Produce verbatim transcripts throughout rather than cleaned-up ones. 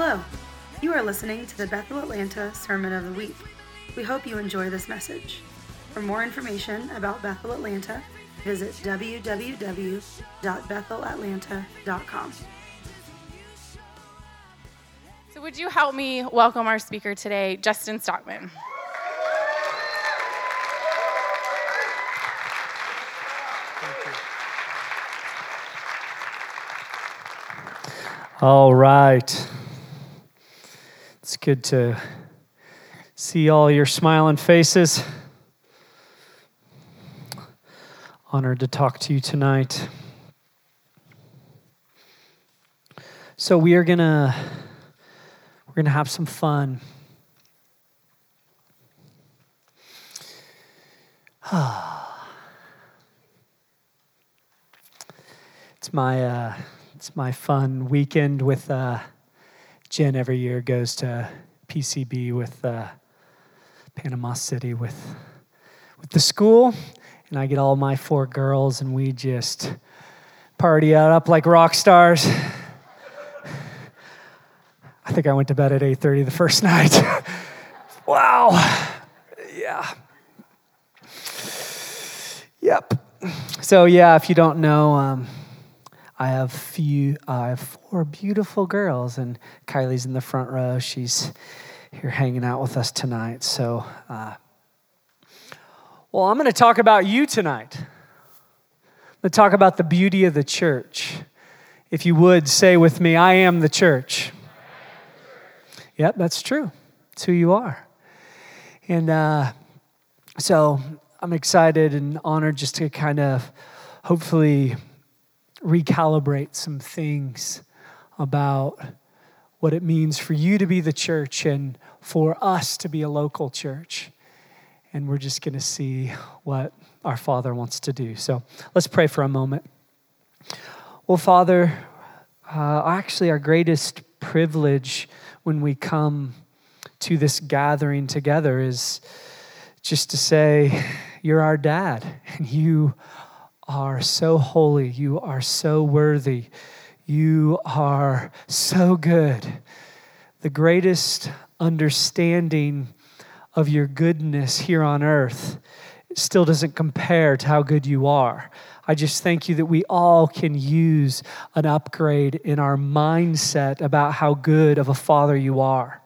Hello, you are listening to the Bethel Atlanta Sermon of the Week. We hope you enjoy this message. For more information about Bethel Atlanta, visit w w w dot bethel atlanta dot com. So would you help me welcome our speaker today, Justin Stockman? All right. It's good to see all your smiling faces. Honored to talk to you tonight. So we are gonna we're gonna have some fun. It's my uh It's my fun weekend with uh, Jen every year, goes to P C B with uh, Panama City with with the school, and I get all my four girls, and we just party out up like rock stars. I think I went to bed at eight thirty the first night. Wow. Yeah. Yep. So yeah, if you don't know... Um, I have few. Uh, I have four beautiful girls, and Kylie's in the front row. She's here hanging out with us tonight. So, uh, well, I'm going to talk about you tonight. I'm going to talk about the beauty of the church. If you would, say with me, I am the church. Yep, that's true. It's who you are. And uh, so I'm excited and honored just to kind of hopefully recalibrate some things about what it means for you to be the church and for us to be a local church. And we're just going to see what our Father wants to do. So let's pray for a moment. Well, Father, uh, actually our greatest privilege when we come to this gathering together is just to say, you're our dad and you are so holy, you are so worthy, you are so good. The greatest understanding of your goodness here on earth still doesn't compare to how good you are. I just thank you that we all can use an upgrade in our mindset about how good of a Father you are.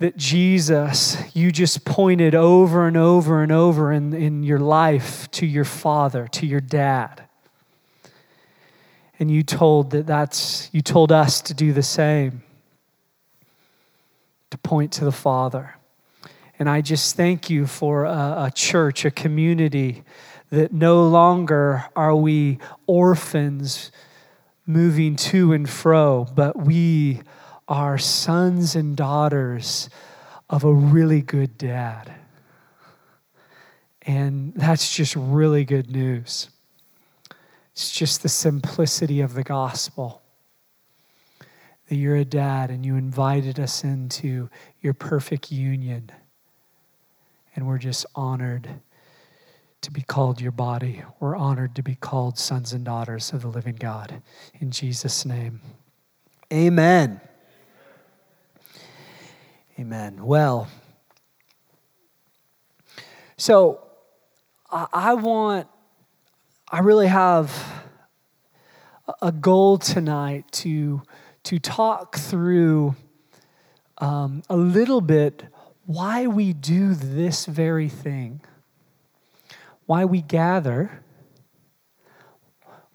That Jesus, you just pointed over and over and over in, in your life to your Father, to your dad. And you told that that's you told us to do the same, to point to the Father. And I just thank you for a, a church, a community, that no longer are we orphans moving to and fro, but we are sons and daughters of a really good dad. And that's just really good news. It's just the simplicity of the gospel. That you're a dad and you invited us into your perfect union. And we're just honored to be called your body. We're honored to be called sons and daughters of the living God. In Jesus' name, amen. Amen. Well, so I want, I really have a goal tonight to to talk through um, a little bit why we do this very thing, why we gather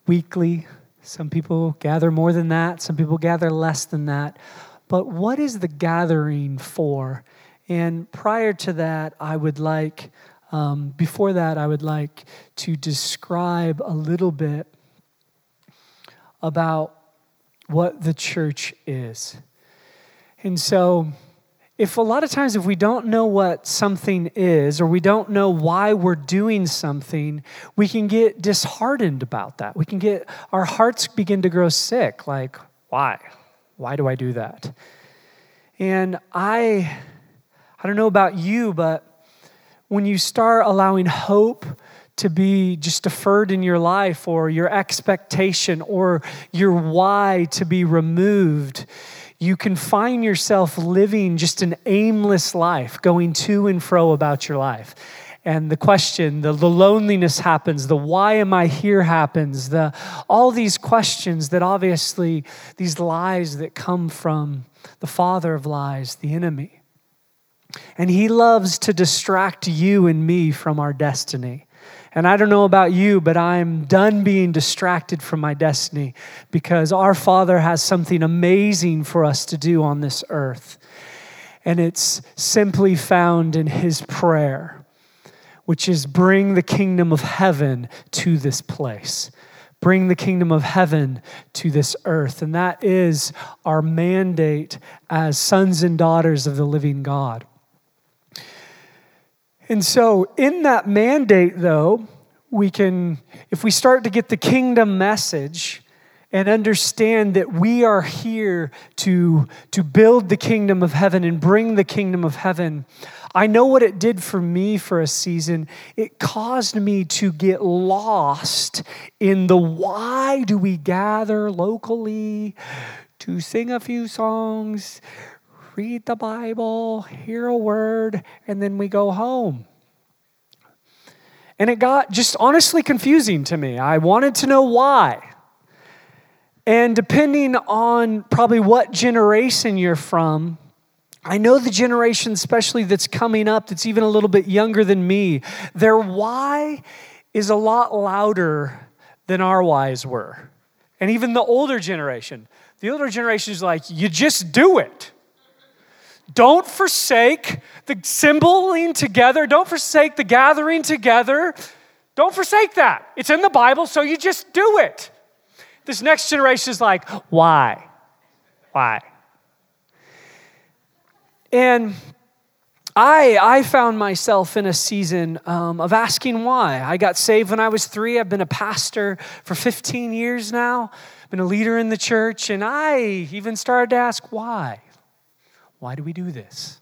weekly. Some people gather more than that. Some people gather less than that. But what is the gathering for? And prior to that, I would like, um, before that, I would like to describe a little bit about what the church is. And so, if a lot of times if we don't know what something is, or we don't know why we're doing something, we can get disheartened about that. We can get, our hearts begin to grow sick, like, why? Why do I do that? And I I don't know about you, but when you start allowing hope to be just deferred in your life, or your expectation or your why to be removed, you can find yourself living just an aimless life, going to and fro about your life. And the question, the, the loneliness happens, the why am I here happens, the all these questions that obviously, these lies that come from the father of lies, the enemy. And he loves to distract you and me from our destiny. And I don't know about you, but I'm done being distracted from my destiny, because our Father has something amazing for us to do on this earth. And it's simply found in his prayer, which is bring the kingdom of heaven to this place. Bring the kingdom of heaven to this earth. And that is our mandate as sons and daughters of the living God. And so in that mandate, though, we can, if we start to get the kingdom message and understand that we are here to, to build the kingdom of heaven and bring the kingdom of heaven, I know what it did for me for a season. It caused me to get lost in the why do we gather locally to sing a few songs, read the Bible, hear a word, and then we go home. And it got just honestly confusing to me. I wanted to know why. And depending on probably what generation you're from, I know the generation especially that's coming up, that's even a little bit younger than me, their why is a lot louder than our whys were. And even the older generation. The older generation is like, you just do it. Don't forsake the assembling together. Don't forsake the gathering together. Don't forsake that. It's in the Bible, so you just do it. This next generation is like, why? Why? And I I found myself in a season um, of asking why. I got saved when I was three. I've been a pastor for fifteen years now. I've been a leader in the church, and I even started to ask why. Why do we do this?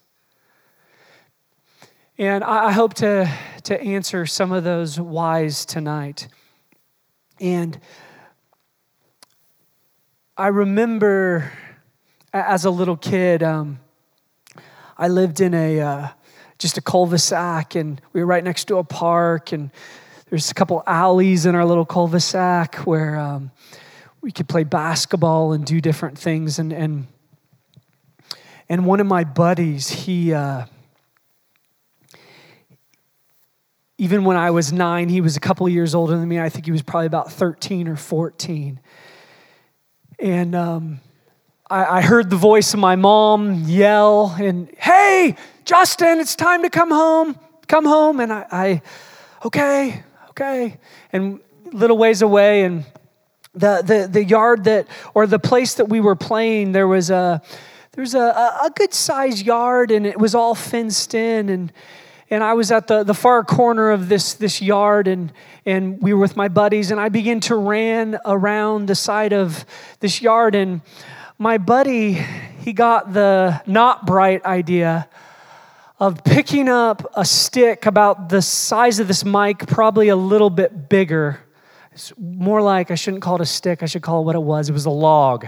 And I hope to, to answer some of those whys tonight. And I remember as a little kid, um, I lived in a uh, just a cul-de-sac, and we were right next to a park, and there's a couple alleys in our little cul-de-sac where um, we could play basketball and do different things, and and And one of my buddies, he, uh, even when I was nine, he was a couple of years older than me. I think he was probably about thirteen or fourteen. And um, I, I heard the voice of my mom yell, and, hey, Justin, it's time to come home. Come home. And I, I okay, okay. And little ways away, and the, the, the yard that, or the place that we were playing, there was a, There's a, a good sized yard, and it was all fenced in, and and I was at the, the far corner of this this yard, and and we were with my buddies, and I began to ran around the side of this yard, and my buddy, he got the not bright idea of picking up a stick about the size of this mic, probably a little bit bigger. It's more like, I shouldn't call it a stick, I should call it what it was. It was a log.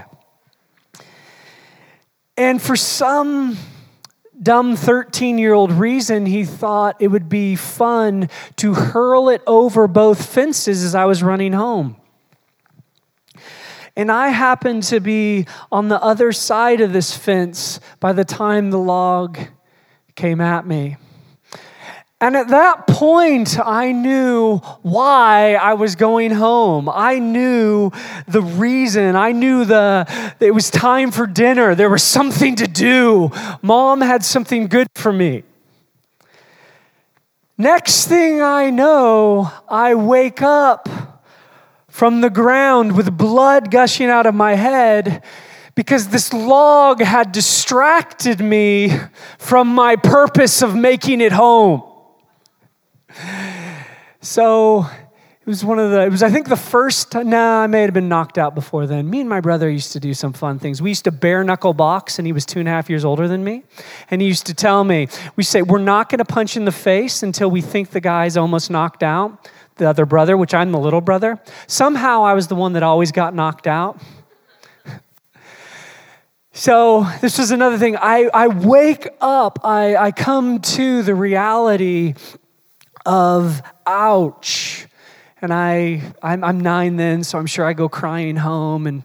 And for some dumb thirteen-year-old reason, he thought it would be fun to hurl it over both fences as I was running home. And I happened to be on the other side of this fence by the time the log came at me. And at that point, I knew why I was going home. I knew the reason. I knew the it was time for dinner. There was something to do. Mom had something good for me. Next thing I know, I wake up from the ground with blood gushing out of my head, because this log had distracted me from my purpose of making it home. So it was one of the, it was I think the first, nah, I may have been knocked out before then. Me and my brother used to do some fun things. We used to bare knuckle box, and he was two and a half years older than me. And he used to tell me, we say, we're not going to punch in the face until we think the guy's almost knocked out. the other brother, which I'm the little brother. Somehow I was the one that always got knocked out. So this was another thing. I, I wake up, I, I come to the reality of ouch. And I, I'm, I'm nine then, so I'm sure I go crying home and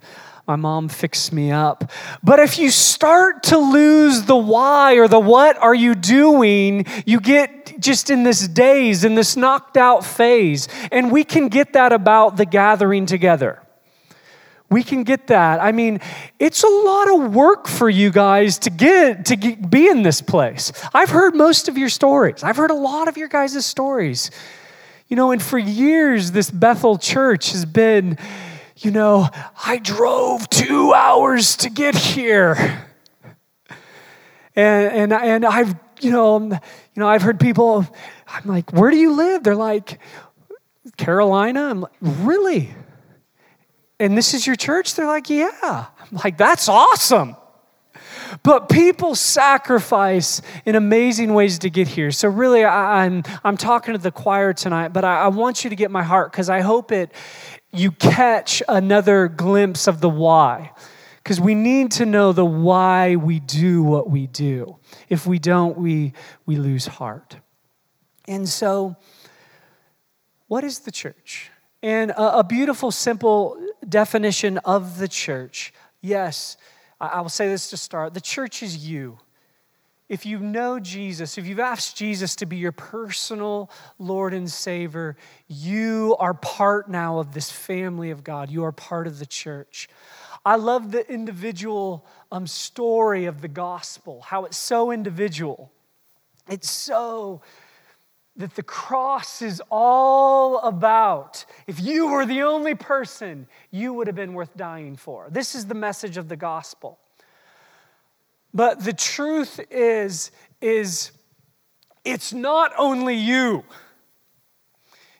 my mom fixed me up. But if you start to lose the why or the what are you doing, you get just in this daze, in this knocked out phase. And we can get that about the gathering together. We can get that. I mean, it's a lot of work for you guys to get to get, be in this place. I've heard most of your stories. I've heard a lot of your guys' stories. You know, and for years, this Bethel Church has been, you know, I drove two hours to get here. And and and I've, you know, you know, I've heard people, I'm like, where do you live? They're like, Carolina? I'm like, really? And this is your church? They're like, yeah. I'm like, that's awesome. But people sacrifice in amazing ways to get here. So really, I, I'm I'm talking to the choir tonight, but I, I want you to get my heart because I hope it you catch another glimpse of the why. Because we need to know the why we do what we do. If we don't, we we lose heart. And so, what is the church? And a, a beautiful, simple definition of the church. Yes, I will say this to start. The church is you. If you know Jesus, if you've asked Jesus to be your personal Lord and Savior, you are part now of this family of God. You are part of the church. I love the individual um, story of the gospel, how it's so individual. It's so that the cross is all about. If you were the only person, you would have been worth dying for. This is the message of the gospel. But the truth is, is it's not only you.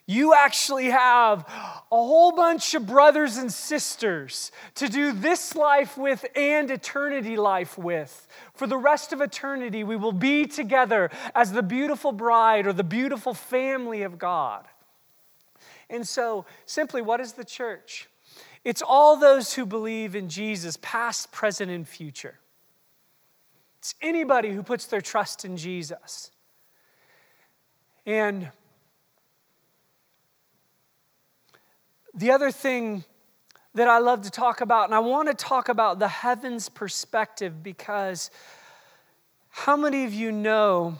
You actually have a whole bunch of brothers and sisters to do this life with and eternity life with. For the rest of eternity, we will be together as the beautiful bride or the beautiful family of God. And so, simply, what is the church? It's all those who believe in Jesus, past, present, and future. It's anybody who puts their trust in Jesus. And the other thing that I love to talk about, and I want to talk about the heavens perspective, because how many of you know,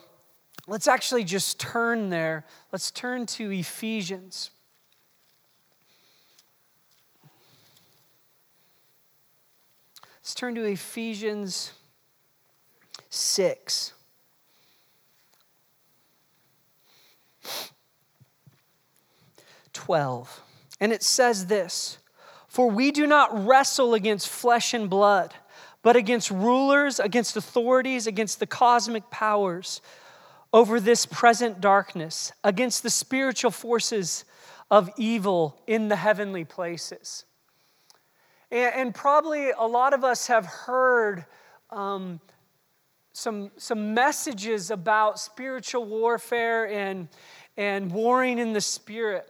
let's actually just turn there. Let's turn to Ephesians. Let's turn to Ephesians six. twelve. And it says this, for we do not wrestle against flesh and blood, but against rulers, against authorities, against the cosmic powers over this present darkness, against the spiritual forces of evil in the heavenly places. And, and probably a lot of us have heard um, some, some messages about spiritual warfare and, and warring in the spirit.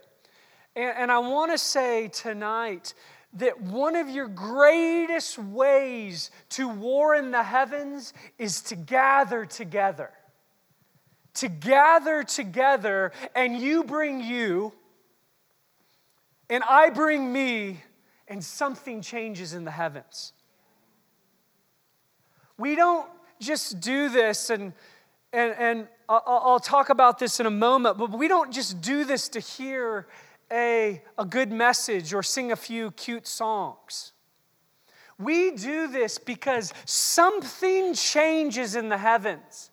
And I want to say tonight that one of your greatest ways to war in the heavens is to gather together. To gather together, and you bring you, and I bring me, and something changes in the heavens. We don't just do this and... and, and I'll talk about this in a moment, but we don't just do this to hear A, a good message or sing a few cute songs. We do this because something changes in the heavens.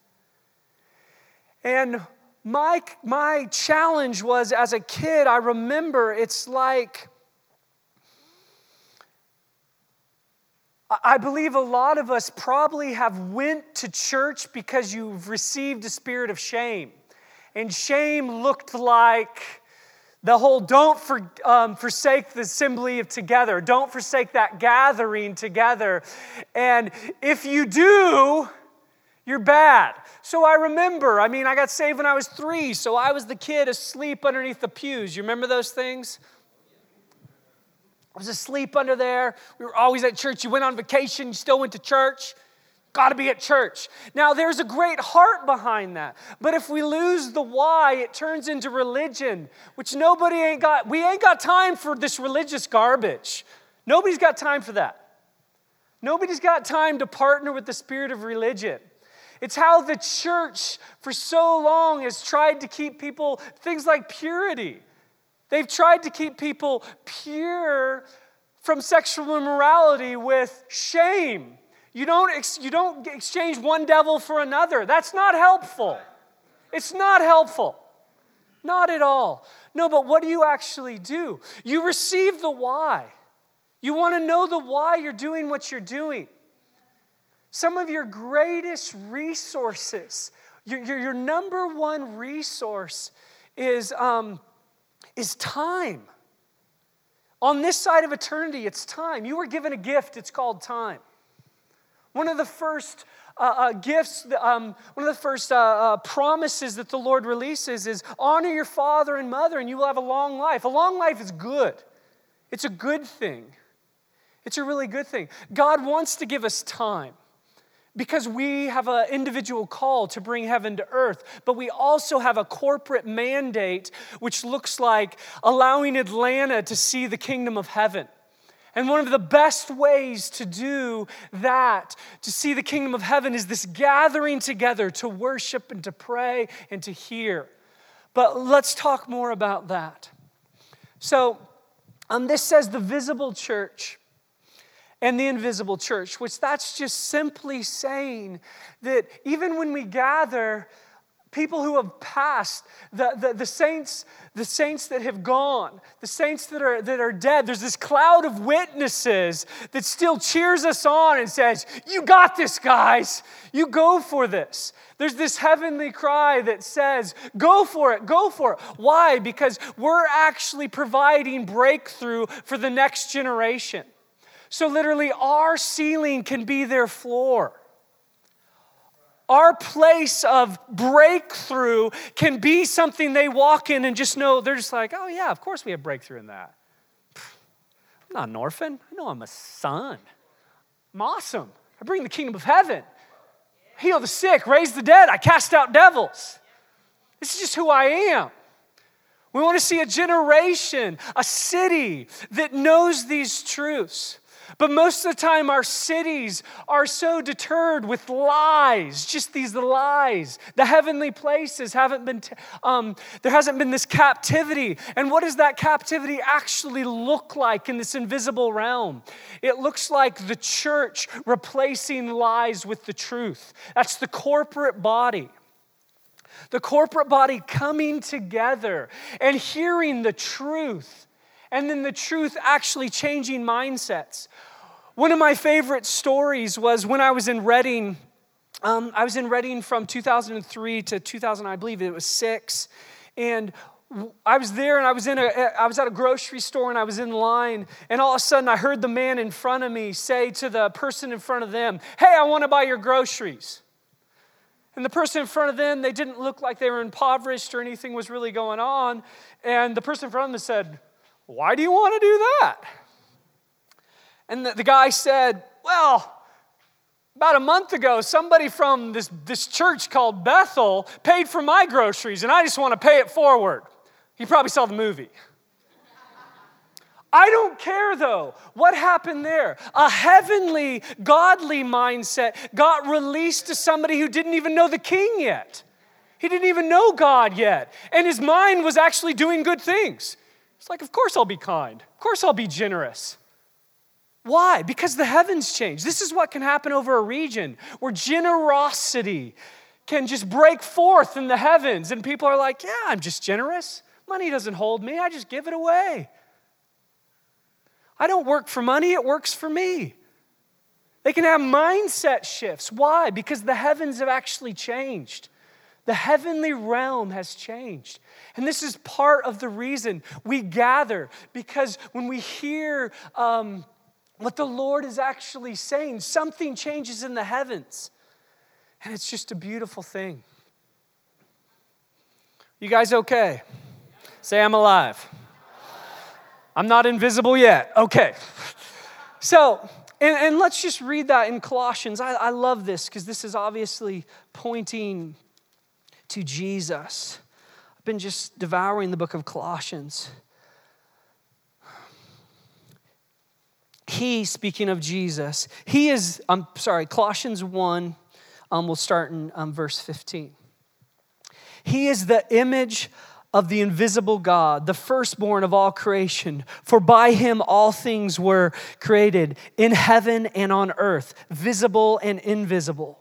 And my, my challenge was, as a kid, I remember it's like, I believe a lot of us probably have went to church because you've received a spirit of shame. And shame looked like the whole don't for, um, forsake the assembly of together. Don't forsake that gathering together. And if you do, You're bad. So I remember, I mean, I got saved when I was three, so I was the kid asleep underneath the pews. You remember those things? I was asleep under there. We were always at church. You went on vacation, you still went to church. Got to be at church. Now, there's a great heart behind that. But if we lose the why, it turns into religion, which nobody ain't got. We ain't got time for this religious garbage. Nobody's got time for that. Nobody's got time to partner with the spirit of religion. It's how the church for so long has tried to keep people, things like purity. They've tried to keep people pure from sexual immorality with shame. You don't, ex- you don't exchange one devil for another. That's not helpful. It's not helpful. Not at all. No, but what do you actually do? You receive the why. You want to know the why you're doing what you're doing. Some of your greatest resources, your, your, your number one resource is, um, is time. On this side of eternity, it's time. You were given a gift. It's called time. One of the first uh, uh, gifts, um, one of the first uh, uh, promises that the Lord releases is honor your father and mother and you will have a long life. A long life is good. It's a good thing. It's a really good thing. God wants to give us time because we have an individual call to bring heaven to earth, but we also have a corporate mandate which looks like allowing Atlanta to see the kingdom of heaven. And one of the best ways to do that, to see the kingdom of heaven, is this gathering together to worship and to pray and to hear. But let's talk more about that. So um, this says the visible church and the invisible church, which that's just simply saying that even when we gather, people who have passed, the, the, the saints, the saints that have gone, the saints that are that are dead, there's this cloud of witnesses that still cheers us on and says, you got this, guys. You go for this. There's this heavenly cry that says, go for it, go for it. Why? Because we're actually providing breakthrough for the next generation. So literally, our ceiling can be their floor. Our place of breakthrough can be something they walk in and just know, they're just like, oh yeah, of course we have breakthrough in that. Pfft, I'm not an orphan. I know I'm a son. I'm awesome. I bring the kingdom of heaven. Heal the sick, raise the dead. I cast out devils. This is just who I am. We want to see a generation, a city that knows these truths. But most of the time, our cities are so deterred with lies, just these lies. The heavenly places haven't been, t- um, there hasn't been this captivity. And what does that captivity actually look like in this invisible realm? It looks like the church replacing lies with the truth. That's the corporate body. The corporate body coming together and hearing the truth. And then the truth actually changing mindsets. One of my favorite stories was when I was in Reading. Um, I was in Reading from two thousand three to two thousand, I believe it was six. And I was there and I was in a, I was at a grocery store and I was in line. And all of a sudden I heard the man in front of me say to the person in front of them, hey, I want to buy your groceries. And the person in front of them, they didn't look like they were impoverished or anything was really going on. And the person in front of them said, why do you want to do that? And the, the guy said, well, about a month ago, somebody from this, this church called Bethel paid for my groceries, and I just want to pay it forward. You probably saw the movie. I don't care, though. What happened there? A heavenly, godly mindset got released to somebody who didn't even know the king yet. He didn't even know God yet. And his mind was actually doing good things. It's like, of course I'll be kind. Of course I'll be generous. Why? Because the heavens change. This is what can happen over a region where generosity can just break forth in the heavens. And people are like, yeah, I'm just generous. Money doesn't hold me. I just give it away. I don't work for money. It works for me. They can have mindset shifts. Why? Because the heavens have actually changed. The heavenly realm has changed. And this is part of the reason we gather, because when we hear um, what the Lord is actually saying, something changes in the heavens. And it's just a beautiful thing. You guys okay? Say, I'm alive. I'm not invisible yet. Okay. So, and, and let's just read that in Colossians. I, I love this because this is obviously pointing to Jesus. I've been just devouring the book of Colossians. He, speaking of Jesus, he is, I'm sorry, Colossians one, um, we'll start in um, verse fifteen. He is the image of the invisible God, the firstborn of all creation. For by him all things were created, in heaven and on earth, visible and invisible.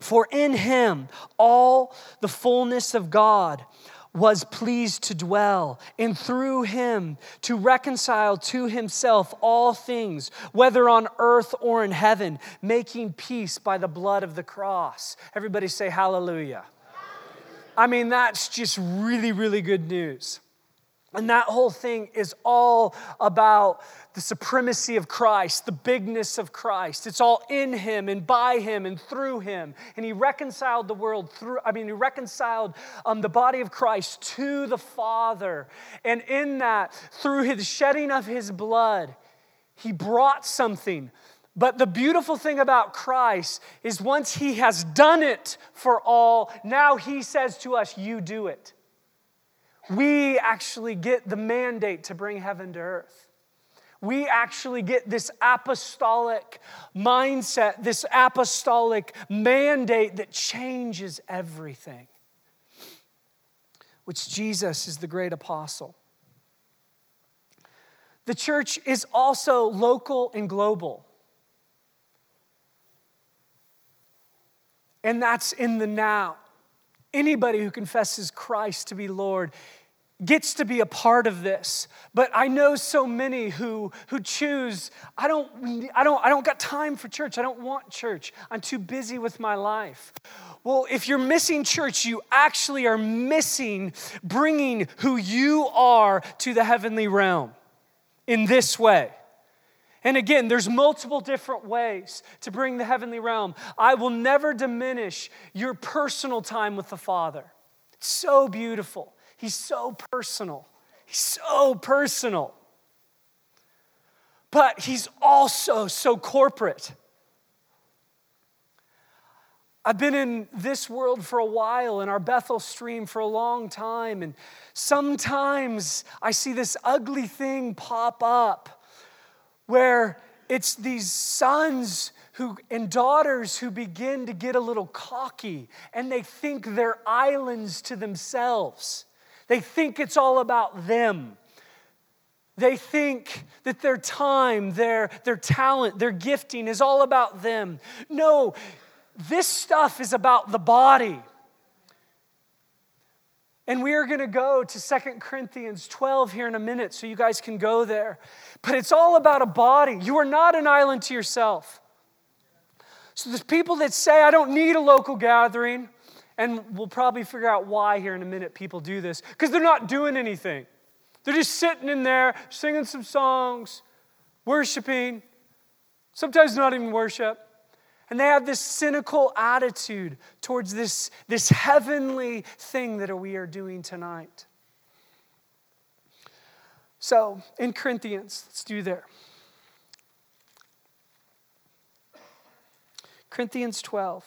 For in him all the fullness of God was pleased to dwell, and through him to reconcile to himself all things, whether on earth or in heaven, making peace by the blood of the cross. Everybody say hallelujah. I mean, that's just really, really good news. And that whole thing is all about the supremacy of Christ, the bigness of Christ. It's all in him and by him and through him. And he reconciled the world through, I mean, he reconciled um, the body of Christ to the Father. And in that, through his shedding of his blood, he brought something. But the beautiful thing about Christ is once he has done it for all, now he says to us, you do it. We actually get the mandate to bring heaven to earth. We actually get this apostolic mindset, this apostolic mandate that changes everything, which Jesus is the great apostle. The church is also local and global. And that's in the now. Anybody who confesses Christ to be Lord gets to be a part of this. But I know so many who who choose, I don't, I don't, I don't got time for church. I don't want church. I'm too busy with my life. Well, if you're missing church, you actually are missing bringing who you are to the heavenly realm in this way. And again, there's multiple different ways to bring the heavenly realm. I will never diminish your personal time with the Father. It's so beautiful. He's so personal. He's so personal. But he's also so corporate. I've been in this world for a while, in our Bethel stream for a long time, and sometimes I see this ugly thing pop up, where it's these sons who and daughters who begin to get a little cocky, and they think they're islands to themselves. They think it's all about them. They think that their time, their, their talent, their gifting is all about them. No, this stuff is about the body. And we are going to go to Second Corinthians twelve here in a minute, so you guys can go there. But it's all about a body. You are not an island to yourself. So there's people that say, I don't need a local gathering. And we'll probably figure out why here in a minute people do this. Because they're not doing anything. They're just sitting in there, singing some songs, worshiping. Sometimes not even worship. And they have this cynical attitude towards this, this heavenly thing that we are doing tonight. So, in Corinthians, let's do there. Corinthians twelve.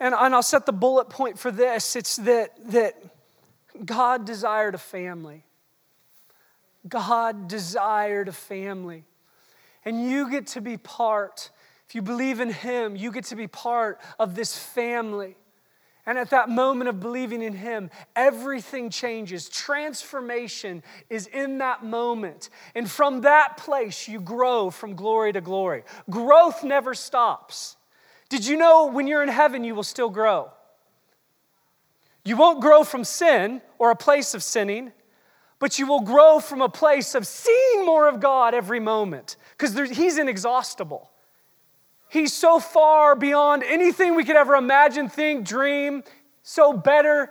And, and I'll set the bullet point for this. It's that, that God desired a family. God desired a family. And you get to be part. If you believe in him, you get to be part of this family. And at that moment of believing in him, everything changes. Transformation is in that moment. And from that place, you grow from glory to glory. Growth never stops. Did you know when you're in heaven, you will still grow? You won't grow from sin or a place of sinning, but you will grow from a place of seeing more of God every moment, because he's inexhaustible. He's so far beyond anything we could ever imagine, think, dream, so better.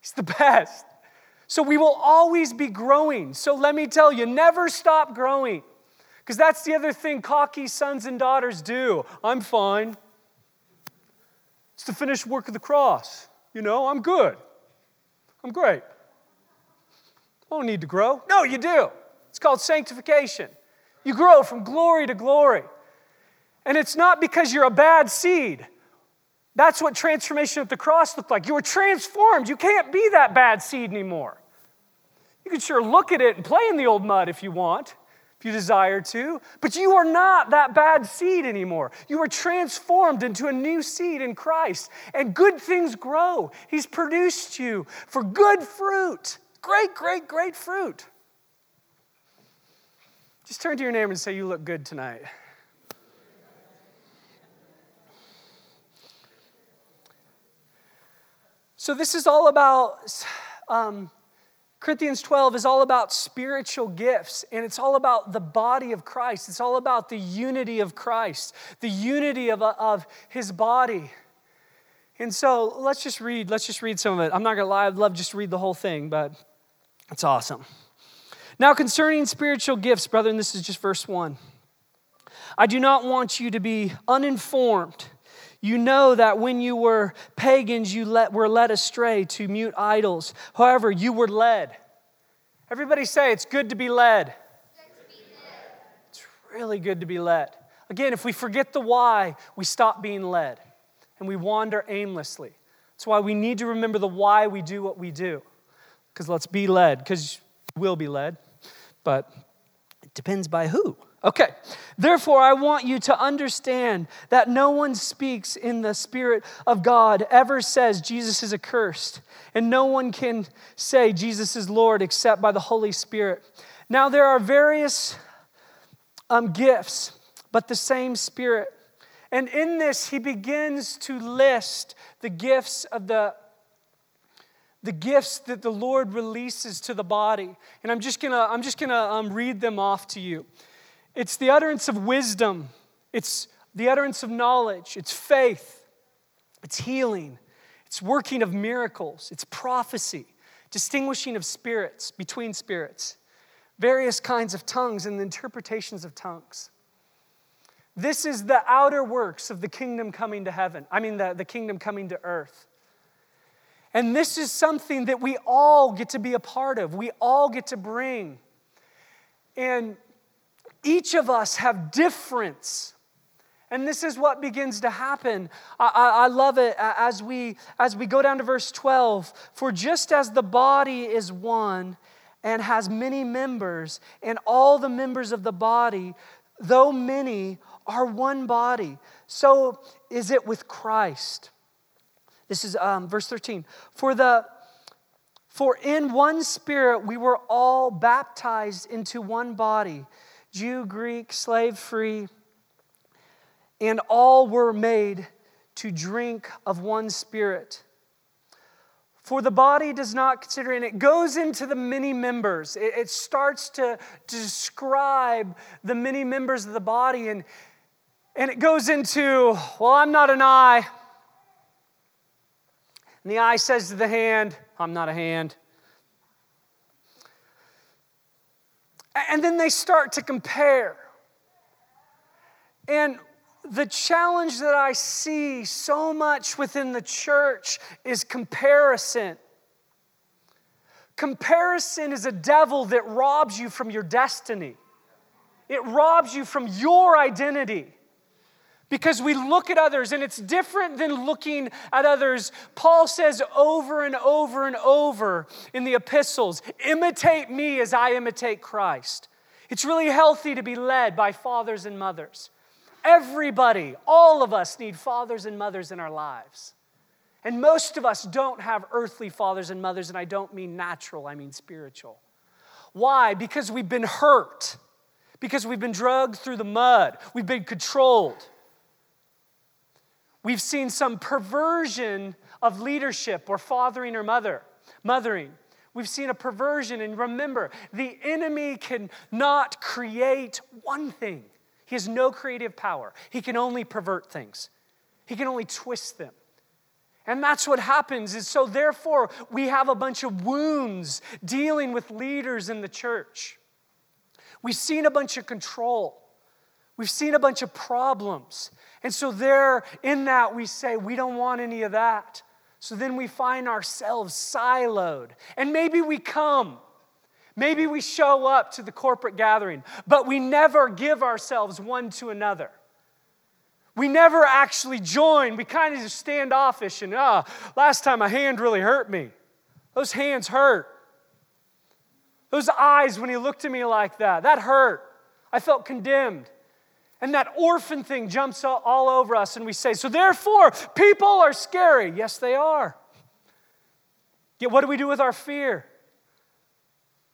He's the best. So we will always be growing. So let me tell you, never stop growing, because that's the other thing cocky sons and daughters do. I'm fine. It's the finished work of the cross. You know, I'm good. I'm great. I don't need to grow. No, you do. It's called sanctification. You grow from glory to glory. And it's not because you're a bad seed. That's what transformation at the cross looked like. You were transformed. You can't be that bad seed anymore. You can sure look at it and play in the old mud if you want, if you desire to. But you are not that bad seed anymore. You are transformed into a new seed in Christ. And good things grow. He's produced you for good fruit. Great, great, great fruit. Just turn to your neighbor and say, you look good tonight. So this is all about, um, Corinthians twelve is all about spiritual gifts, and it's all about the body of Christ. It's all about the unity of Christ, the unity of, of his body. And so let's just read, let's just read some of it. I'm not gonna lie, I'd love just to read the whole thing, but it's awesome. Now concerning spiritual gifts, brethren, this is just verse one. I do not want you to be uninformed. You know that when you were pagans, you let, were led astray to mute idols. However, you were led. Everybody say, it's good to be led. Good to be led. It's really good to be led. Again, if we forget the why, we stop being led. And we wander aimlessly. That's why we need to remember the why we do what we do. Because let's be led, because we'll be led. But it depends by who. Okay, therefore I want you to understand that no one speaks in the Spirit of God ever says Jesus is accursed. And no one can say Jesus is Lord except by the Holy Spirit. Now there are various um, gifts, but the same Spirit. And in this, he begins to list the gifts of the, the gifts that the Lord releases to the body. And I'm just gonna, I'm just gonna um, read them off to you. It's the utterance of wisdom. It's the utterance of knowledge. It's faith. It's healing. It's working of miracles. It's prophecy. Distinguishing of spirits, between spirits. Various kinds of tongues and the interpretations of tongues. This is the outer works of the kingdom coming to heaven. I mean, the, the kingdom coming to earth. And this is something that we all get to be a part of. We all get to bring. And each of us have difference. And this is what begins to happen. I, I, I love it as we, as we go down to verse twelve. For just as the body is one and has many members, and all the members of the body, though many, are one body, so is it with Christ. This is um, verse thirteen. For the for in one Spirit we were all baptized into one body, Jew, Greek, slave, free, and all were made to drink of one Spirit. For the body does not consider, and it goes into the many members. It, it starts to, to describe the many members of the body, and, and it goes into, well, I'm not an eye. And the eye says to the hand, I'm not a hand. And then they start to compare. And the challenge that I see so much within the church is comparison. Comparison is a devil that robs you from your destiny. It robs you from your identity. Because we look at others, and it's different than looking at others. Paul says over and over and over in the epistles, imitate me as I imitate Christ. It's really healthy to be led by fathers and mothers. Everybody, all of us need fathers and mothers in our lives. And most of us don't have earthly fathers and mothers, and I don't mean natural, I mean spiritual. Why? Because we've been hurt. Because we've been dragged through the mud. We've been controlled. We've seen some perversion of leadership or fathering or mother, mothering. We've seen a perversion. And remember, the enemy cannot create one thing. He has no creative power. He can only pervert things. He can only twist them. And that's what happens. Is so therefore, we have a bunch of wounds dealing with leaders in the church. We've seen a bunch of control. We've seen a bunch of problems. And so there, in that, we say, we don't want any of that. So then we find ourselves siloed. And maybe we come. Maybe we show up to the corporate gathering. But we never give ourselves one to another. We never actually join. We kind of just stand offish and, ah, oh, last time my hand really hurt me. Those hands hurt. Those eyes when he looked at me like that, that hurt. I felt condemned. And that orphan thing jumps all over us and we say, so therefore, people are scary. Yes, they are. Yet what do we do with our fear?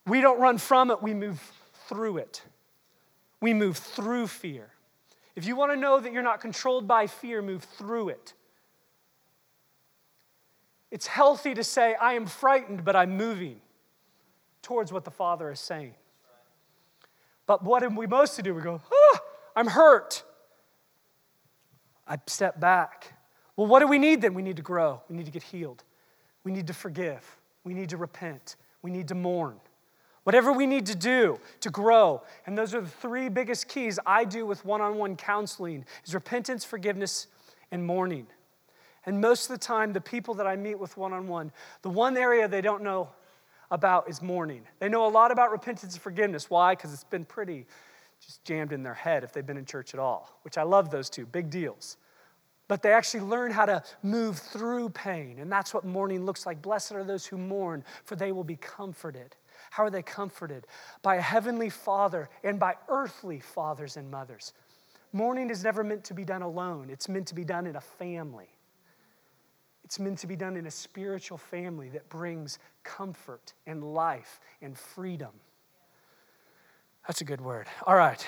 We don't run from it. We move through it. We move through fear. If you want to know that you're not controlled by fear, move through it. It's healthy to say, I am frightened, but I'm moving towards what the Father is saying. But what do we mostly do? We go, ah, I'm hurt. I step back. Well, what do we need then? We need to grow. We need to get healed. We need to forgive. We need to repent. We need to mourn. Whatever we need to do to grow. And those are the three biggest keys I do with one-on-one counseling is repentance, forgiveness, and mourning. And most of the time, the people that I meet with one-on-one, the one area they don't know about is mourning. They know a lot about repentance and forgiveness. Why? Because it's been pretty just jammed in their head if they've been in church at all, which I love those two, big deals. But they actually learn how to move through pain. And that's what mourning looks like. Blessed are those who mourn, for they will be comforted. How are they comforted? By a heavenly Father and by earthly fathers and mothers. Mourning is never meant to be done alone. It's meant to be done in a family. It's meant to be done in a spiritual family that brings comfort and life and freedom. That's a good word. All right.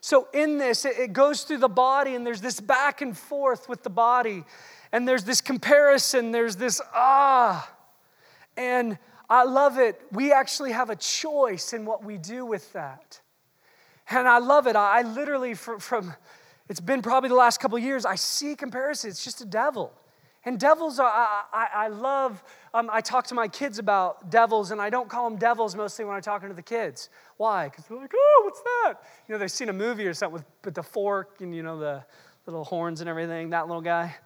So in this, it goes through the body and there's this back and forth with the body. And there's this comparison. There's this, ah. And I love it. We actually have a choice in what we do with that. And I love it. I literally, from, from it's been probably the last couple of years, I see comparison. It's just a devil. And devils are, I, I, I love, um, I talk to my kids about devils, and I don't call them devils mostly when I'm talking to the kids. Why? Because they're like, oh, what's that? You know, they've seen a movie or something with, with the fork and, you know, the little horns and everything, that little guy.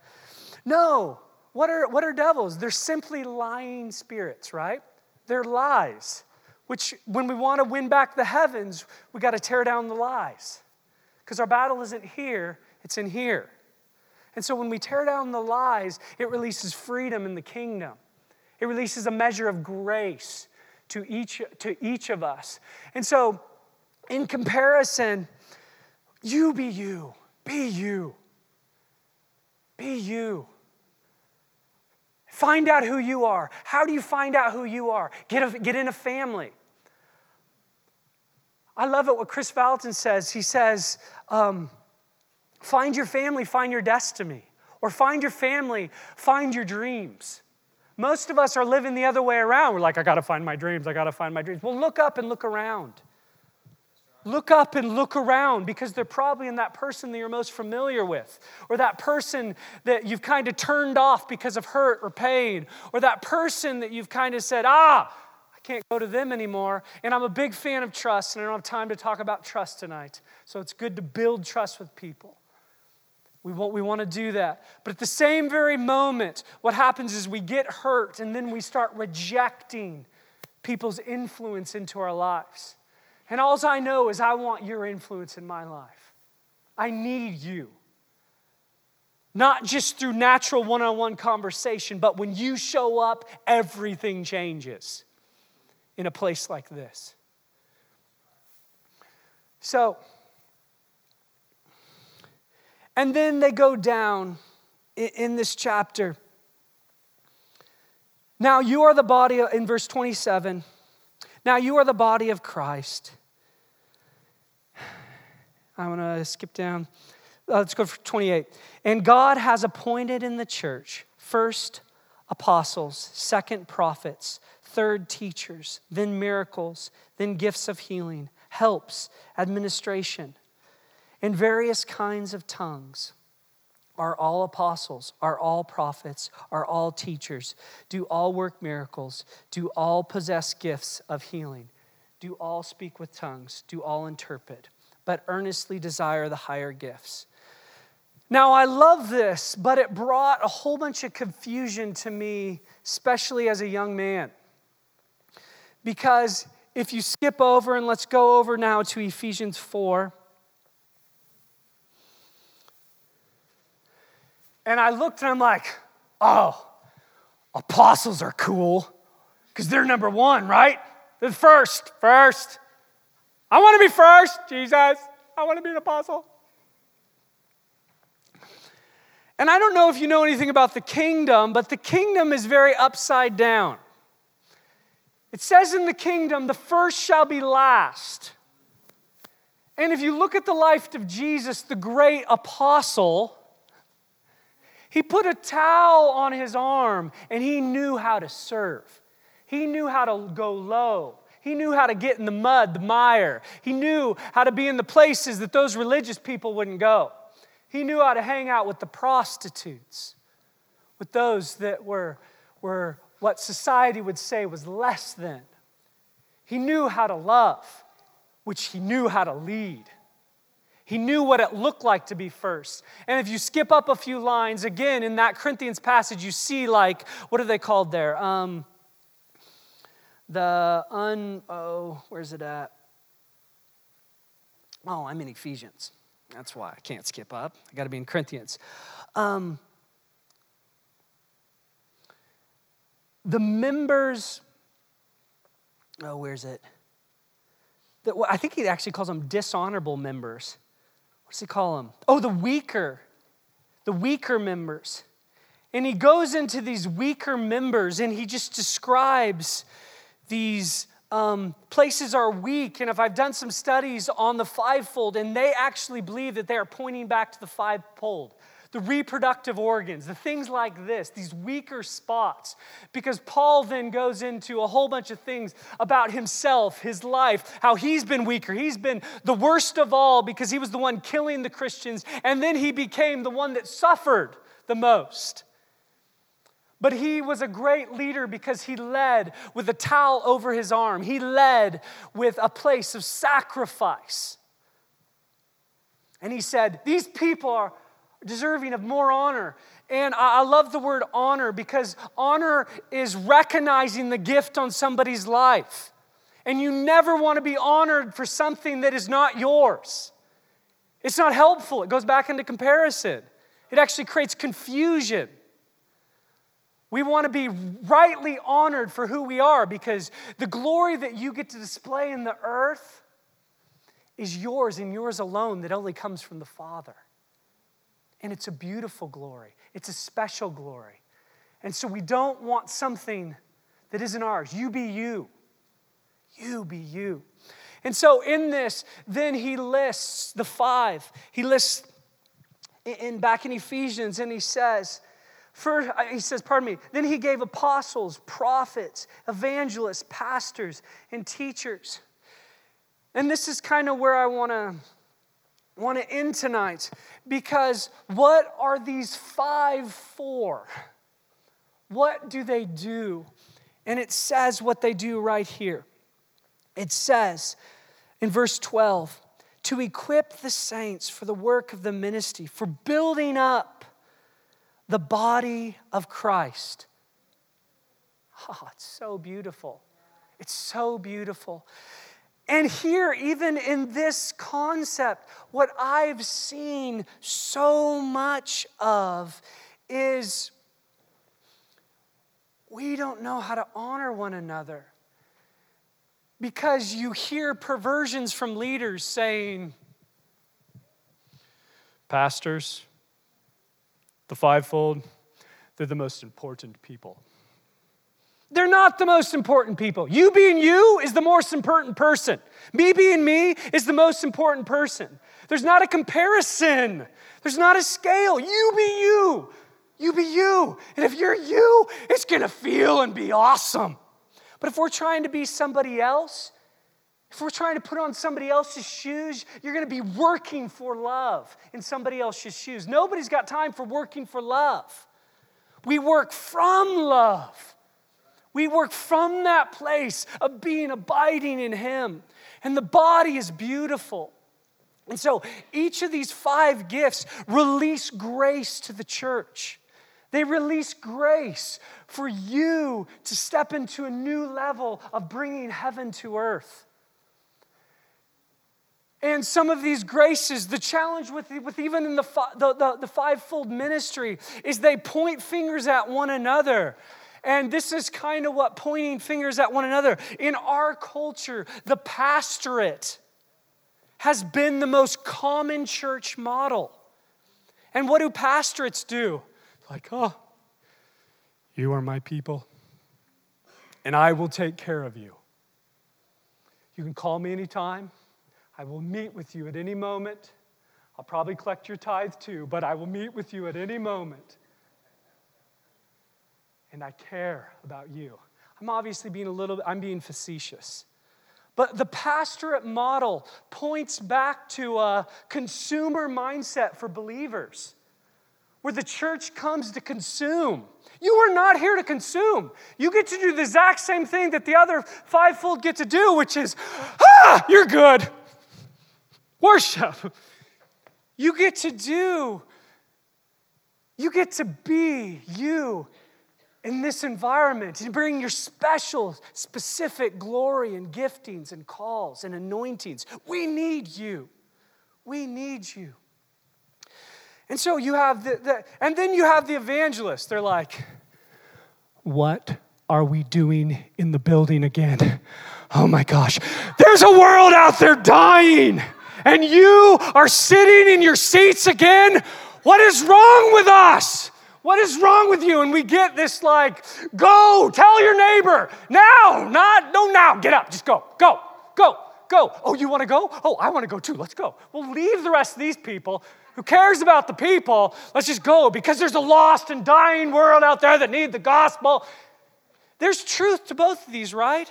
No. What are, what are devils? They're simply lying spirits, right? They're lies, which when we want to win back the heavens, we got to tear down the lies because our battle isn't here, it's in here. And so when we tear down the lies, it releases freedom in the kingdom. It releases a measure of grace to each, to each of us. And so in comparison, you be you, be you, be you. Find out who you are. How do you find out who you are? Get, a, get in a family. I love it what Chris Valton says. He says, um, find your family, find your destiny. Or find your family, find your dreams. Most of us are living the other way around. We're like, I got to find my dreams. I got to find my dreams. Well, look up and look around. Look up and look around because they're probably in that person that you're most familiar with or that person that you've kind of turned off because of hurt or pain or that person that you've kind of said, ah, I can't go to them anymore. And I'm a big fan of trust and I don't have time to talk about trust tonight. So it's good to build trust with people. We want, we want to do that. But at the same very moment, what happens is we get hurt and then we start rejecting people's influence into our lives. And all I know is I want your influence in my life. I need you. Not just through natural one-on-one conversation, but when you show up, everything changes in a place like this. So, and then they go down in this chapter. Now you are the body, in verse twenty-seven. Now you are the body of Christ. I'm going to skip down. Uh, let's go for twenty-eight. And God has appointed in the church first apostles, second prophets, third teachers, then miracles, then gifts of healing, helps, administration, and various kinds of tongues. Are all apostles, are all prophets, are all teachers, do all work miracles, do all possess gifts of healing, do all speak with tongues, do all interpret, but earnestly desire the higher gifts. Now, I love this, but it brought a whole bunch of confusion to me, especially as a young man. Because if you skip over, and let's go over now to Ephesians four. And I looked and I'm like, oh, apostles are cool because they're number one, right? They're first, first. I want to be first, Jesus. I want to be an apostle. And I don't know if you know anything about the kingdom, but the kingdom is very upside down. It says in the kingdom, the first shall be last. And if you look at the life of Jesus, the great apostle, he put a towel on his arm and he knew how to serve. He knew how to go low. He knew how to get in the mud, the mire. He knew how to be in the places that those religious people wouldn't go. He knew how to hang out with the prostitutes, with those that were, were what society would say was less than. He knew how to love, which he knew how to lead. He knew what it looked like to be first. And if you skip up a few lines, again, in that Corinthians passage, you see like, what are they called there? Um, the un, oh, where's it at? Oh, I'm in Ephesians. That's why I can't skip up. I got to be in Corinthians. Um, the members, oh, where's it? The, I think he actually calls them dishonorable members. What does he call them? Oh, the weaker, the weaker members. And he goes into these weaker members and he just describes these um, places are weak. And if I've done some studies on the fivefold, and they actually believe that they are pointing back to the fivefold, the reproductive organs, the things like this, these weaker spots. Because Paul then goes into a whole bunch of things about himself, his life, how he's been weaker. He's been the worst of all because he was the one killing the Christians, and then he became the one that suffered the most. But he was a great leader because he led with a towel over his arm. He led with a place of sacrifice. And he said, these people are deserving of more honor. And I love the word honor because honor is recognizing the gift on somebody's life. And you never want to be honored for something that is not yours. It's not helpful. It goes back into comparison. It actually creates confusion. We want to be rightly honored for who we are because the glory that you get to display in the earth is yours and yours alone, that only comes from the Father. And it's a beautiful glory. It's a special glory. And so we don't want something that isn't ours. You be you. You be you. And so in this, then he lists the five. He lists in back in Ephesians, and he says, for, he says, pardon me, then he gave apostles, prophets, evangelists, pastors, and teachers. And this is kind of where I want to... want to end tonight, because what are these five for? What do they do? And it says what they do right here. It says in verse twelve, to equip the saints for the work of the ministry, for building up the body of Christ. Oh, it's so beautiful. It's so beautiful. And here, even in this concept, what I've seen so much of is we don't know how to honor one another. Because you hear perversions from leaders saying, pastors, the fivefold, they're the most important people. They're not the most important people. You being you is the most important person. Me being me is the most important person. There's not a comparison. There's not a scale. You be you. You be you. And if you're you, it's going to feel and be awesome. But if we're trying to be somebody else, if we're trying to put on somebody else's shoes, you're going to be working for love in somebody else's shoes. Nobody's got time for working for love. We work from love. We work from that place of being abiding in Him. And the body is beautiful. And so each of these five gifts release grace to the church. They release grace for you to step into a new level of bringing heaven to earth. And some of these graces, the challenge with, with even in the, the, the, the fivefold ministry is they point fingers at one another. And this is kind of what pointing fingers at one another. In our culture, the pastorate has been the most common church model. And what do pastorates do? Like, oh, you are my people, and I will take care of you. You can call me anytime. I will meet with you at any moment. I'll probably collect your tithe too, but I will meet with you at any moment. And I care about you. I'm obviously being a little, I'm being facetious. But the pastorate model points back to a consumer mindset for believers, where the church comes to consume. You are not here to consume. You get to do the exact same thing that the other fivefold get to do, which is, ah, you're good. Worship. You get to do, you get to be you in this environment and bring your special, specific glory and giftings and calls and anointings. We need you. We need you. And so you have the, the and then you have the evangelists. They're like, what are we doing in the building again? Oh my gosh, there's a world out there dying, and you are sitting in your seats again. What is wrong with us? What is wrong with you? And we get this like, go, tell your neighbor. Now, not, no, now, get up. Just go, go, go, go. Oh, you want to go? Oh, I want to go too. Let's go. We'll leave the rest of these people. Who cares about the people? Let's just go, because there's a lost and dying world out there that need the gospel. There's truth to both of these, right?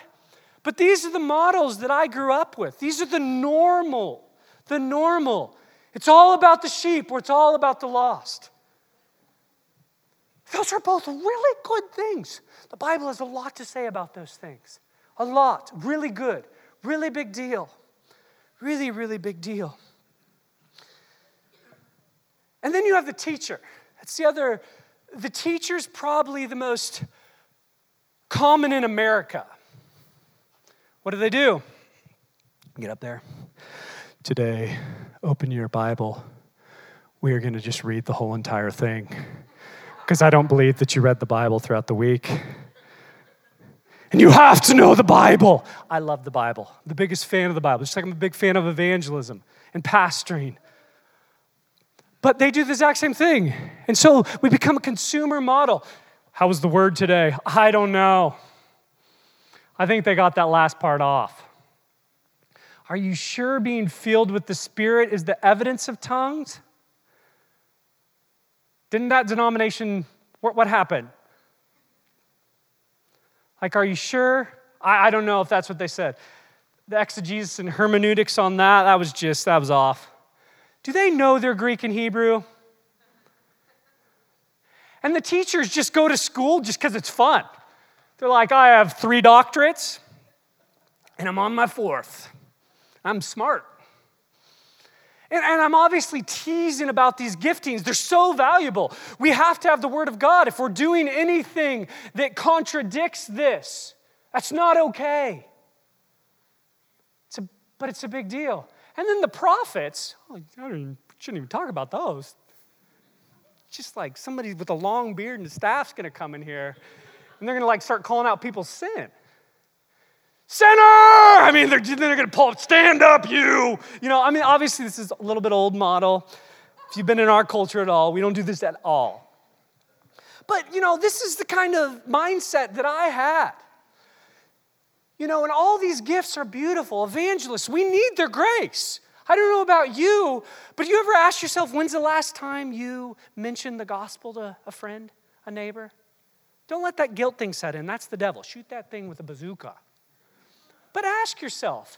But these are the models that I grew up with. These are the normal, the normal. It's all about the sheep, or it's all about the lost. Those are both really good things. The Bible has a lot to say about those things. A lot. Really good. Really big deal. Really, really big deal. And then you have the teacher. That's the other. The teacher's probably the most common in America. What do they do? Get up there. Today, open your Bible. We are going to just read the whole entire thing, because I don't believe that you read the Bible throughout the week. And you have to know the Bible. I love the Bible. I'm the biggest fan of the Bible. Just like I'm a big fan of evangelism and pastoring. But they do the exact same thing. And so we become a consumer model. How was the word today? I don't know. I think they got that last part off. Are you sure being filled with the Spirit is the evidence of tongues? Didn't that denomination, what, what happened? Like, are you sure? I, I don't know if that's what they said. The exegesis and hermeneutics on that, that was just, that was off. Do they know their Greek and Hebrew? And the teachers just go to school just because it's fun. They're like, I have three doctorates, and I'm on my fourth. I'm smart. And, and I'm obviously teasing about these giftings. They're so valuable. We have to have the Word of God. If we're doing anything that contradicts this, that's not okay. It's a, but it's a big deal. And then the prophets, oh, I don't even, shouldn't even talk about those. Just like somebody with a long beard and a staff's going to come in here, and they're going to like start calling out people's sin. Sinner! I mean, they're, they're going to pull up, stand up, you! You know, I mean, obviously this is a little bit old model. If you've been in our culture at all, we don't do this at all. But, you know, this is the kind of mindset that I had. You know, and all these gifts are beautiful. Evangelists, we need their grace. I don't know about you, but you ever ask yourself, when's the last time you mentioned the gospel to a friend, a neighbor? Don't let that guilt thing set in. That's the devil. Shoot that thing with a bazooka. But ask yourself,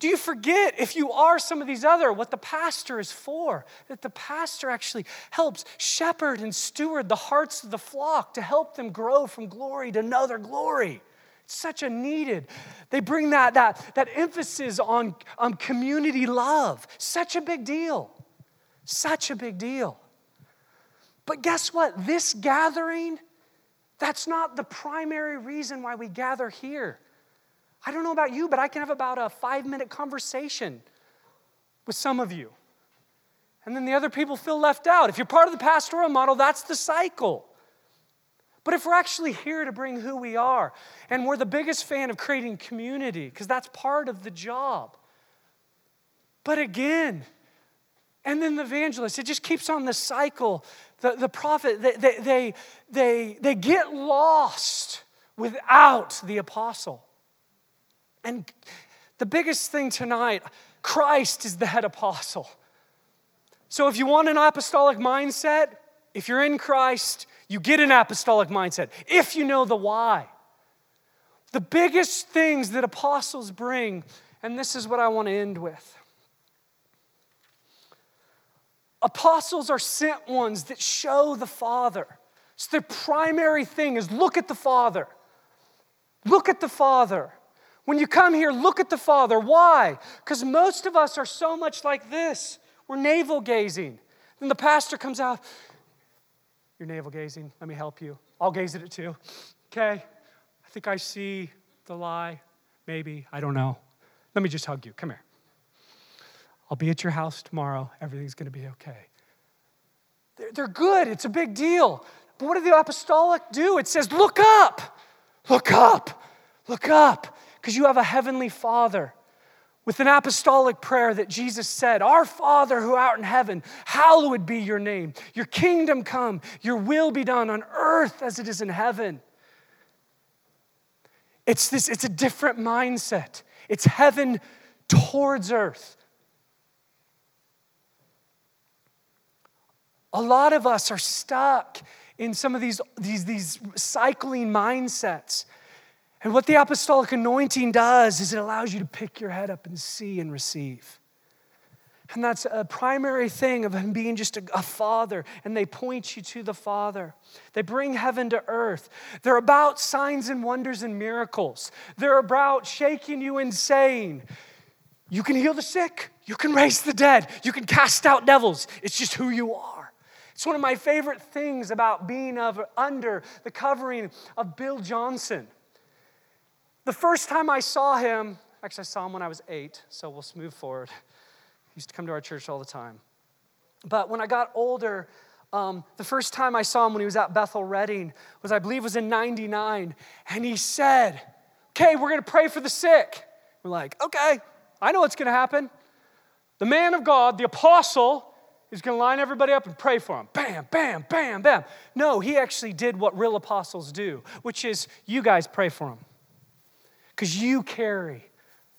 do you forget, if you are some of these other, what the pastor is for? That the pastor actually helps shepherd and steward the hearts of the flock to help them grow from glory to another glory. It's such a needed. They bring that, that, that emphasis on, on community love. Such a big deal. Such a big deal. But guess what? This gathering, that's not the primary reason why we gather here. I don't know about you, but I can have about a five-minute conversation with some of you. And then the other people feel left out. If you're part of the pastoral model, that's the cycle. But if we're actually here to bring who we are, and we're the biggest fan of creating community, because that's part of the job. But again, and then the evangelist, it just keeps on this cycle. The, the prophet, they, they, they, they, they get lost without the apostle. And the biggest thing tonight, Christ is the head apostle. So if you want an apostolic mindset, if you're in Christ, you get an apostolic mindset. If you know the why. The biggest things that apostles bring, and this is what I want to end with. Apostles are sent ones that show the Father. So their primary thing is look at the Father. Look at the Father. When you come here, look at the Father. Why? Because most of us are so much like this. We're navel gazing. Then the pastor comes out. You're navel gazing. Let me help you. I'll gaze at it too. Okay. I think I see the lie. Maybe. I don't know. Let me just hug you. Come here. I'll be at your house tomorrow. Everything's going to be okay. They're, they're good. It's a big deal. But what did the apostolic do? It says, look up. Look up. Look up. Because you have a heavenly Father with an apostolic prayer that Jesus said, our Father who art in heaven, hallowed be your name. Your kingdom come, your will be done on earth as it is in heaven. It's this, it's a different mindset. It's heaven towards earth. A lot of us are stuck in some of these, these, these cycling mindsets. And what the apostolic anointing does is it allows you to pick your head up and see and receive. And that's a primary thing of him being just a, a father. And they point you to the Father. They bring heaven to earth. They're about signs and wonders and miracles. They're about shaking you and saying, you can heal the sick. You can raise the dead. You can cast out devils. It's just who you are. It's one of my favorite things about being of, under the covering of Bill Johnson. The first time I saw him, actually I saw him when I was eight, so we'll move forward. He used to come to our church all the time. But when I got older, um, the first time I saw him when he was at Bethel Redding was, I believe, was in ninety-nine. And he said, okay, we're going to pray for the sick. We're like, okay, I know what's going to happen. The man of God, the apostle, is going to line everybody up and pray for them. Bam, bam, bam, bam. No, he actually did what real apostles do, which is you guys pray for them. Because you carry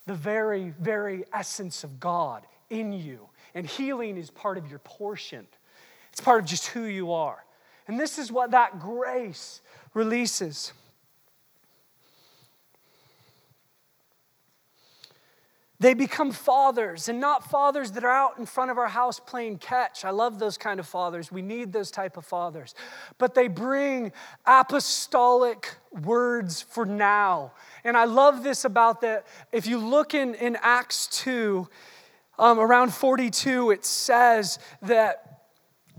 the very, very essence of God in you. And healing is part of your portion. It's part of just who you are. And this is what that grace releases. They become fathers, and not fathers that are out in front of our house playing catch. I love those kind of fathers. We need those type of fathers. But they bring apostolic words for now. And I love this about that. If you look in, in Acts two, um, around forty-two, it says that,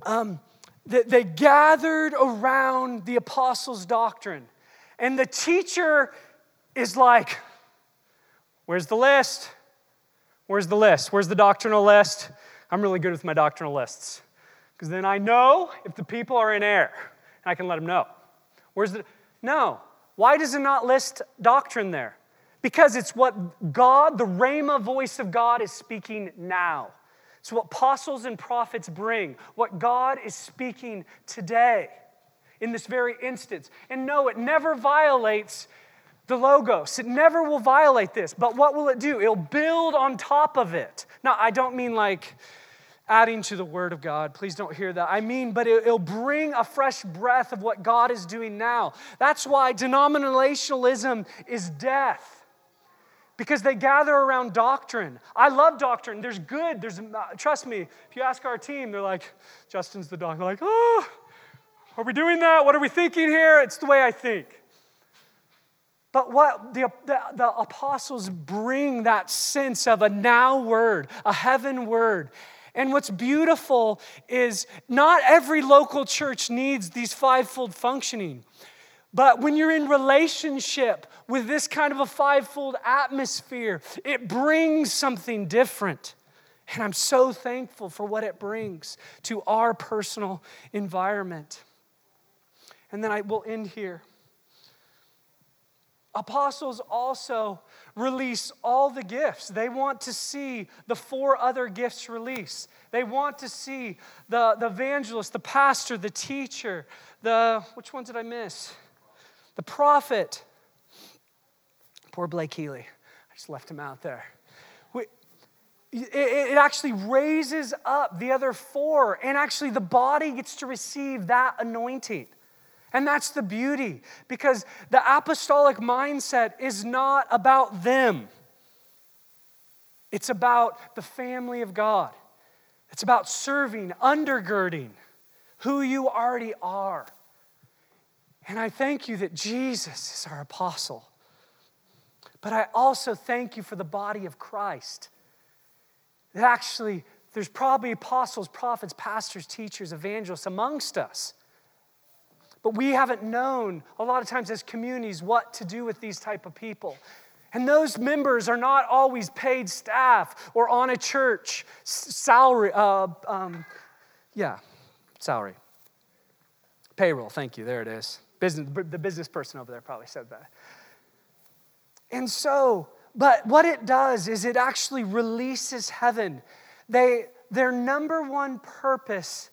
um, that they gathered around the apostles' doctrine. And the teacher is like, where's the list? Where's the list? Where's the doctrinal list? I'm really good with my doctrinal lists. Because then I know if the people are in error. And I can let them know. Where's the... No. Why does it not list doctrine there? Because it's what God, the Rhema voice of God, is speaking now. It's what apostles and prophets bring, what God is speaking today in this very instance. And no, it never violates the Logos. It never will violate this. But what will it do? It'll build on top of it. Now, I don't mean like adding to the Word of God. Please don't hear that. I mean, but it'll bring a fresh breath of what God is doing now. That's why denominationalism is death. Because they gather around doctrine. I love doctrine. There's good. There's trust me, if you ask our team, they're like, Justin's the doctor. They're like, oh, are we doing that? What are we thinking here? It's the way I think. But what the, the, the apostles bring that sense of a now word, a heaven word. And what's beautiful is not every local church needs these fivefold functioning. But when you're in relationship with this kind of a fivefold atmosphere, it brings something different. And I'm so thankful for what it brings to our personal environment. And then I will end here. Apostles also release all the gifts. They want to see the four other gifts released. They want to see the, the evangelist, the pastor, the teacher, the, which one did I miss? The prophet. Poor Blake Healy. I just left him out there. We, it, it actually raises up the other four, and actually the body gets to receive that anointing. And that's the beauty, because the apostolic mindset is not about them. It's about the family of God. It's about serving, undergirding who you already are. And I thank you that Jesus is our apostle. But I also thank you for the body of Christ. That actually, there's probably apostles, prophets, pastors, teachers, evangelists amongst us. But we haven't known, a lot of times as communities, what to do with these type of people. And those members are not always paid staff or on a church salary. Uh, um, yeah, salary. Payroll, thank you, there it is. Business, the business person over there probably said that. And so, but what it does is it actually releases heaven. They, their number one purpose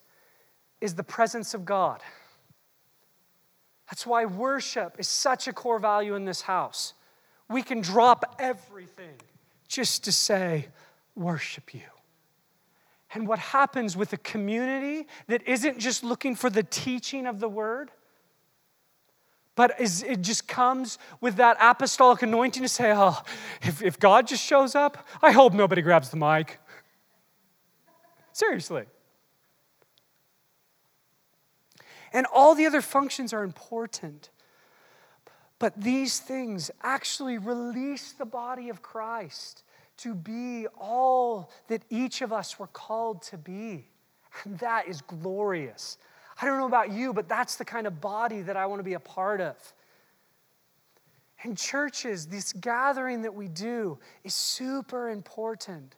is the presence of God. That's why worship is such a core value in this house. We can drop everything just to say, worship you. And what happens with a community that isn't just looking for the teaching of the word, but is, it just comes with that apostolic anointing to say, oh, if, if God just shows up, I hope nobody grabs the mic. Seriously. And all the other functions are important. But these things actually release the body of Christ to be all that each of us were called to be. And that is glorious. I don't know about you, but that's the kind of body that I want to be a part of. And churches, this gathering that we do is super important.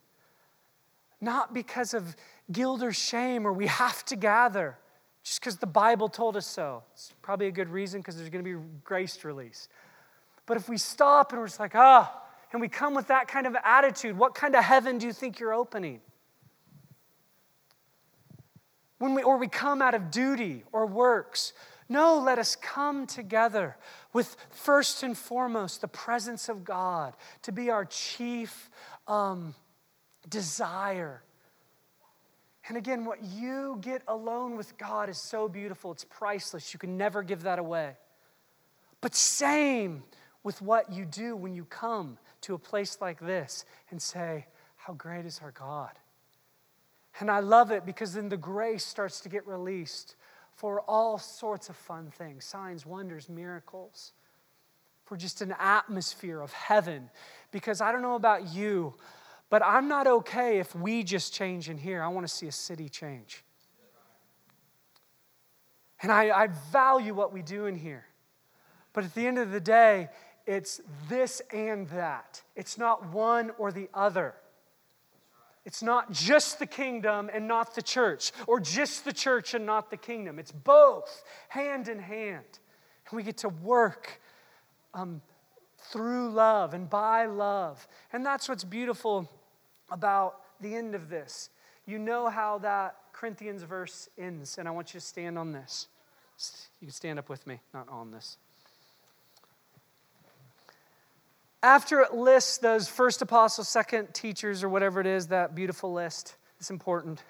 Not because of guilt or shame or we have to gather. Just because the Bible told us so. It's probably a good reason because there's going to be grace release. But if we stop and we're just like, ah, oh, and we come with that kind of attitude, what kind of heaven do you think you're opening? When we, or we come out of duty or works. No, let us come together with first and foremost the presence of God to be our chief um, desire. And again, what you get alone with God is so beautiful. It's priceless. You can never give that away. But same with what you do when you come to a place like this and say, how great is our God? And I love it because then the grace starts to get released for all sorts of fun things, signs, wonders, miracles, for just an atmosphere of heaven. Because I don't know about you, but I'm not okay if we just change in here. I want to see a city change. And I, I value what we do in here. But at the end of the day, it's this and that. It's not one or the other. It's not just the kingdom and not the church, or just the church and not the kingdom. It's both, hand in hand. And we get to work um, through love and by love. And that's what's beautiful about the end of this. You know how that Corinthians verse ends, and I want you to stand on this. You can stand up with me, not on this. After it lists those first apostles, second teachers, or whatever it is, that beautiful list, it's important.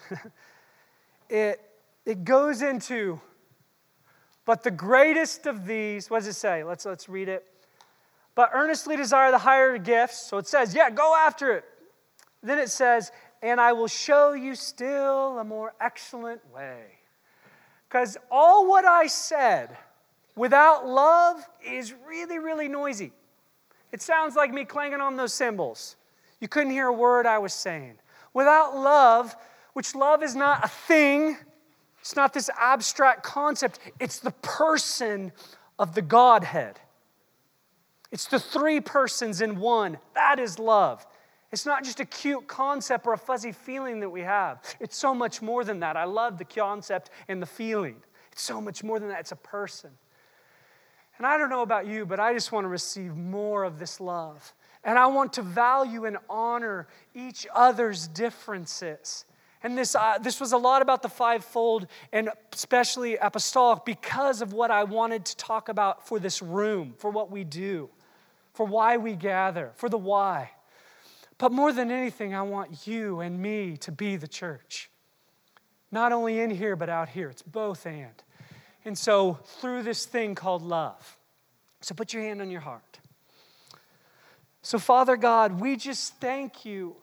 it, it goes into, but the greatest of these, what does it say? Let's, let's read it. But earnestly desire the higher gifts. So it says, yeah, go after it. Then it says, and I will show you still a more excellent way. Because all what I said without love is really, really noisy. It sounds like me clanging on those cymbals. You couldn't hear a word I was saying. Without love, which love is not a thing, it's not this abstract concept, it's the person of the Godhead. It's the three persons in one. That is love. It's not just a cute concept or a fuzzy feeling that we have. It's so much more than that. I love the concept and the feeling. It's so much more than that. It's a person. And I don't know about you, but I just want to receive more of this love. And I want to value and honor each other's differences. And this uh, this was a lot about the fivefold and especially apostolic because of what I wanted to talk about for this room, for what we do, for why we gather, for the why. But more than anything, I want you and me to be the church. Not only in here, but out here. It's both and. And so, through this thing called love. So put your hand on your heart. So Father God, we just thank you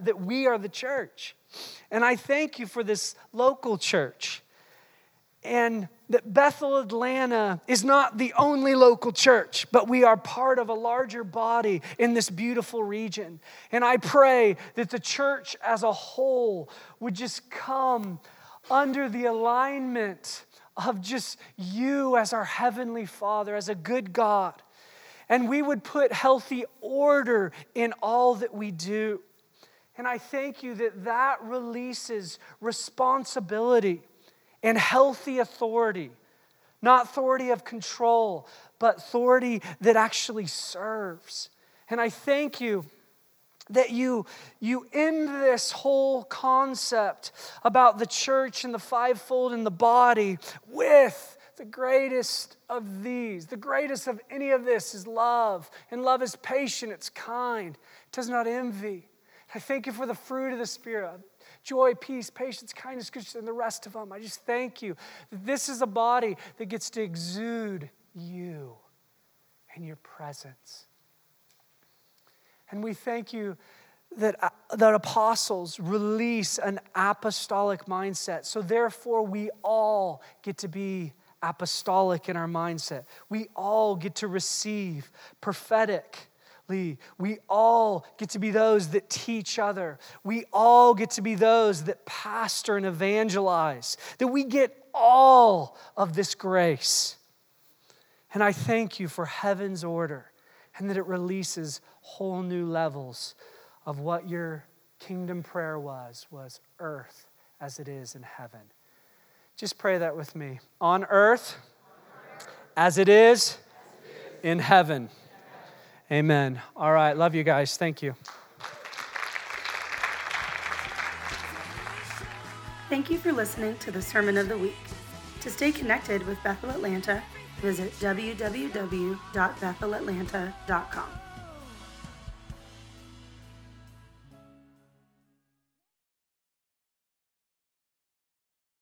that we are the church. And I thank you for this local church. And that Bethel Atlanta is not the only local church, but we are part of a larger body in this beautiful region. And I pray that the church as a whole would just come under the alignment of just you as our Heavenly Father, as a good God. And we would put healthy order in all that we do. And I thank you that that releases responsibility and healthy authority. Not authority of control, but authority that actually serves. And I thank you that you, you end this whole concept about the church and the fivefold and the body with the greatest of these. The greatest of any of this is love. And love is patient, it's kind, it does not envy. I thank you for the fruit of the Spirit. Joy, peace, patience, kindness, goodness, and the rest of them. I just thank you. This is a body that gets to exude you and your presence. And we thank you that, uh, that apostles release an apostolic mindset. So therefore, we all get to be apostolic in our mindset. We all get to receive prophetically. We all get to be those that teach other. We all get to be those that pastor and evangelize. That we get all of this grace. And I thank you for heaven's order. And that it releases whole new levels of what your kingdom prayer was, was earth as it is in heaven. Just pray that with me. On earth, on earth. As it is, as it is. In heaven. In heaven. Amen. All right, love you guys. Thank you. Thank you for listening to the Sermon of the Week. To stay connected with Bethel Atlanta, visit w w w dot bethel atlanta dot com.